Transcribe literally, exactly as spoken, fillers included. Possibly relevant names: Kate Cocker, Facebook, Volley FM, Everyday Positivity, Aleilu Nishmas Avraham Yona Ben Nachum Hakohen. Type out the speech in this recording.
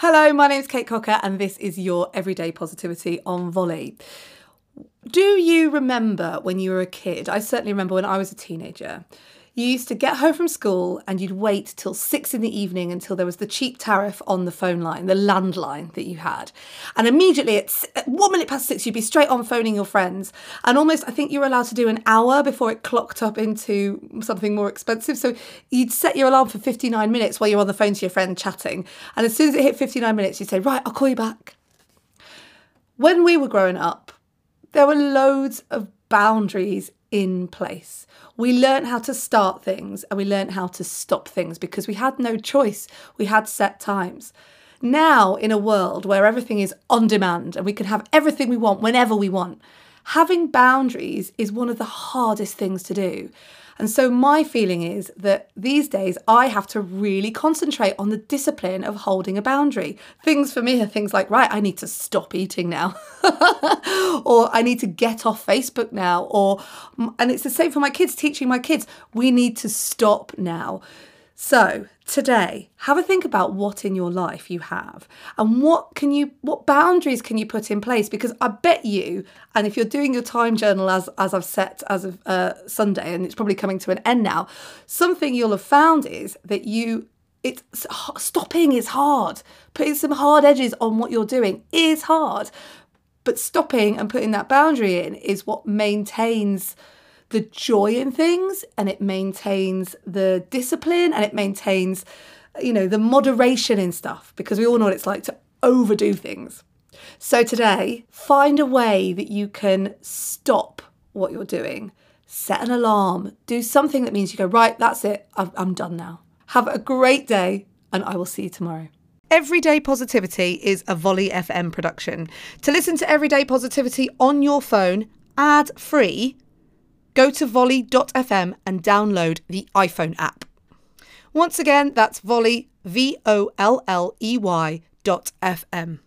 Hello, my name's Kate Cocker and this is your Everyday Positivity on Volley. Do you remember when you were a kid? I certainly remember when I was a teenager. You used to get home from school and you'd wait till six in the evening until there was the cheap tariff on the phone line, the landline that you had. And immediately it's one minute past six, you'd be straight on phoning your friends. And almost, I think you were allowed to do an hour before it clocked up into something more expensive. So you'd set your alarm for fifty-nine minutes while you're on the phone to your friend chatting. And as soon as it hit fifty-nine minutes, you'd say, right, I'll call you back. When we were growing up, there were loads of boundaries in place. We learned how to start things and we learned how to stop things because we had no choice. We had set times. Now, in a world where everything is on demand and we can have everything we want whenever we want, having boundaries is one of the hardest things to do. And so my feeling is that these days I have to really concentrate on the discipline of holding a boundary. Things for me are things like, right, I need to stop eating now, or I need to get off Facebook now, or, and it's the same for my kids, teaching my kids, we need to stop now. So today, have a think about what in your life you have and what can you, what boundaries can you put in place? Because I bet you, and if you're doing your time journal as, as I've set as of uh, Sunday, and it's probably coming to an end now, something you'll have found is that you, it's, stopping is hard. Putting some hard edges on what you're doing is hard, but stopping and putting that boundary in is what maintains the joy in things, and it maintains the discipline, and it maintains, you know, the moderation in stuff, because we all know what it's like to overdo things. So today, find a way that you can stop what you're doing. Set an alarm. Do something that means you go, right, that's it. I'm done now. Have a great day, and I will see you tomorrow. Everyday Positivity is a Volley F M production. To listen to Everyday Positivity on your phone, ad-free, go to volley dot f m and download the iPhone app. Once again, that's volley, V O L L E Y dot F M.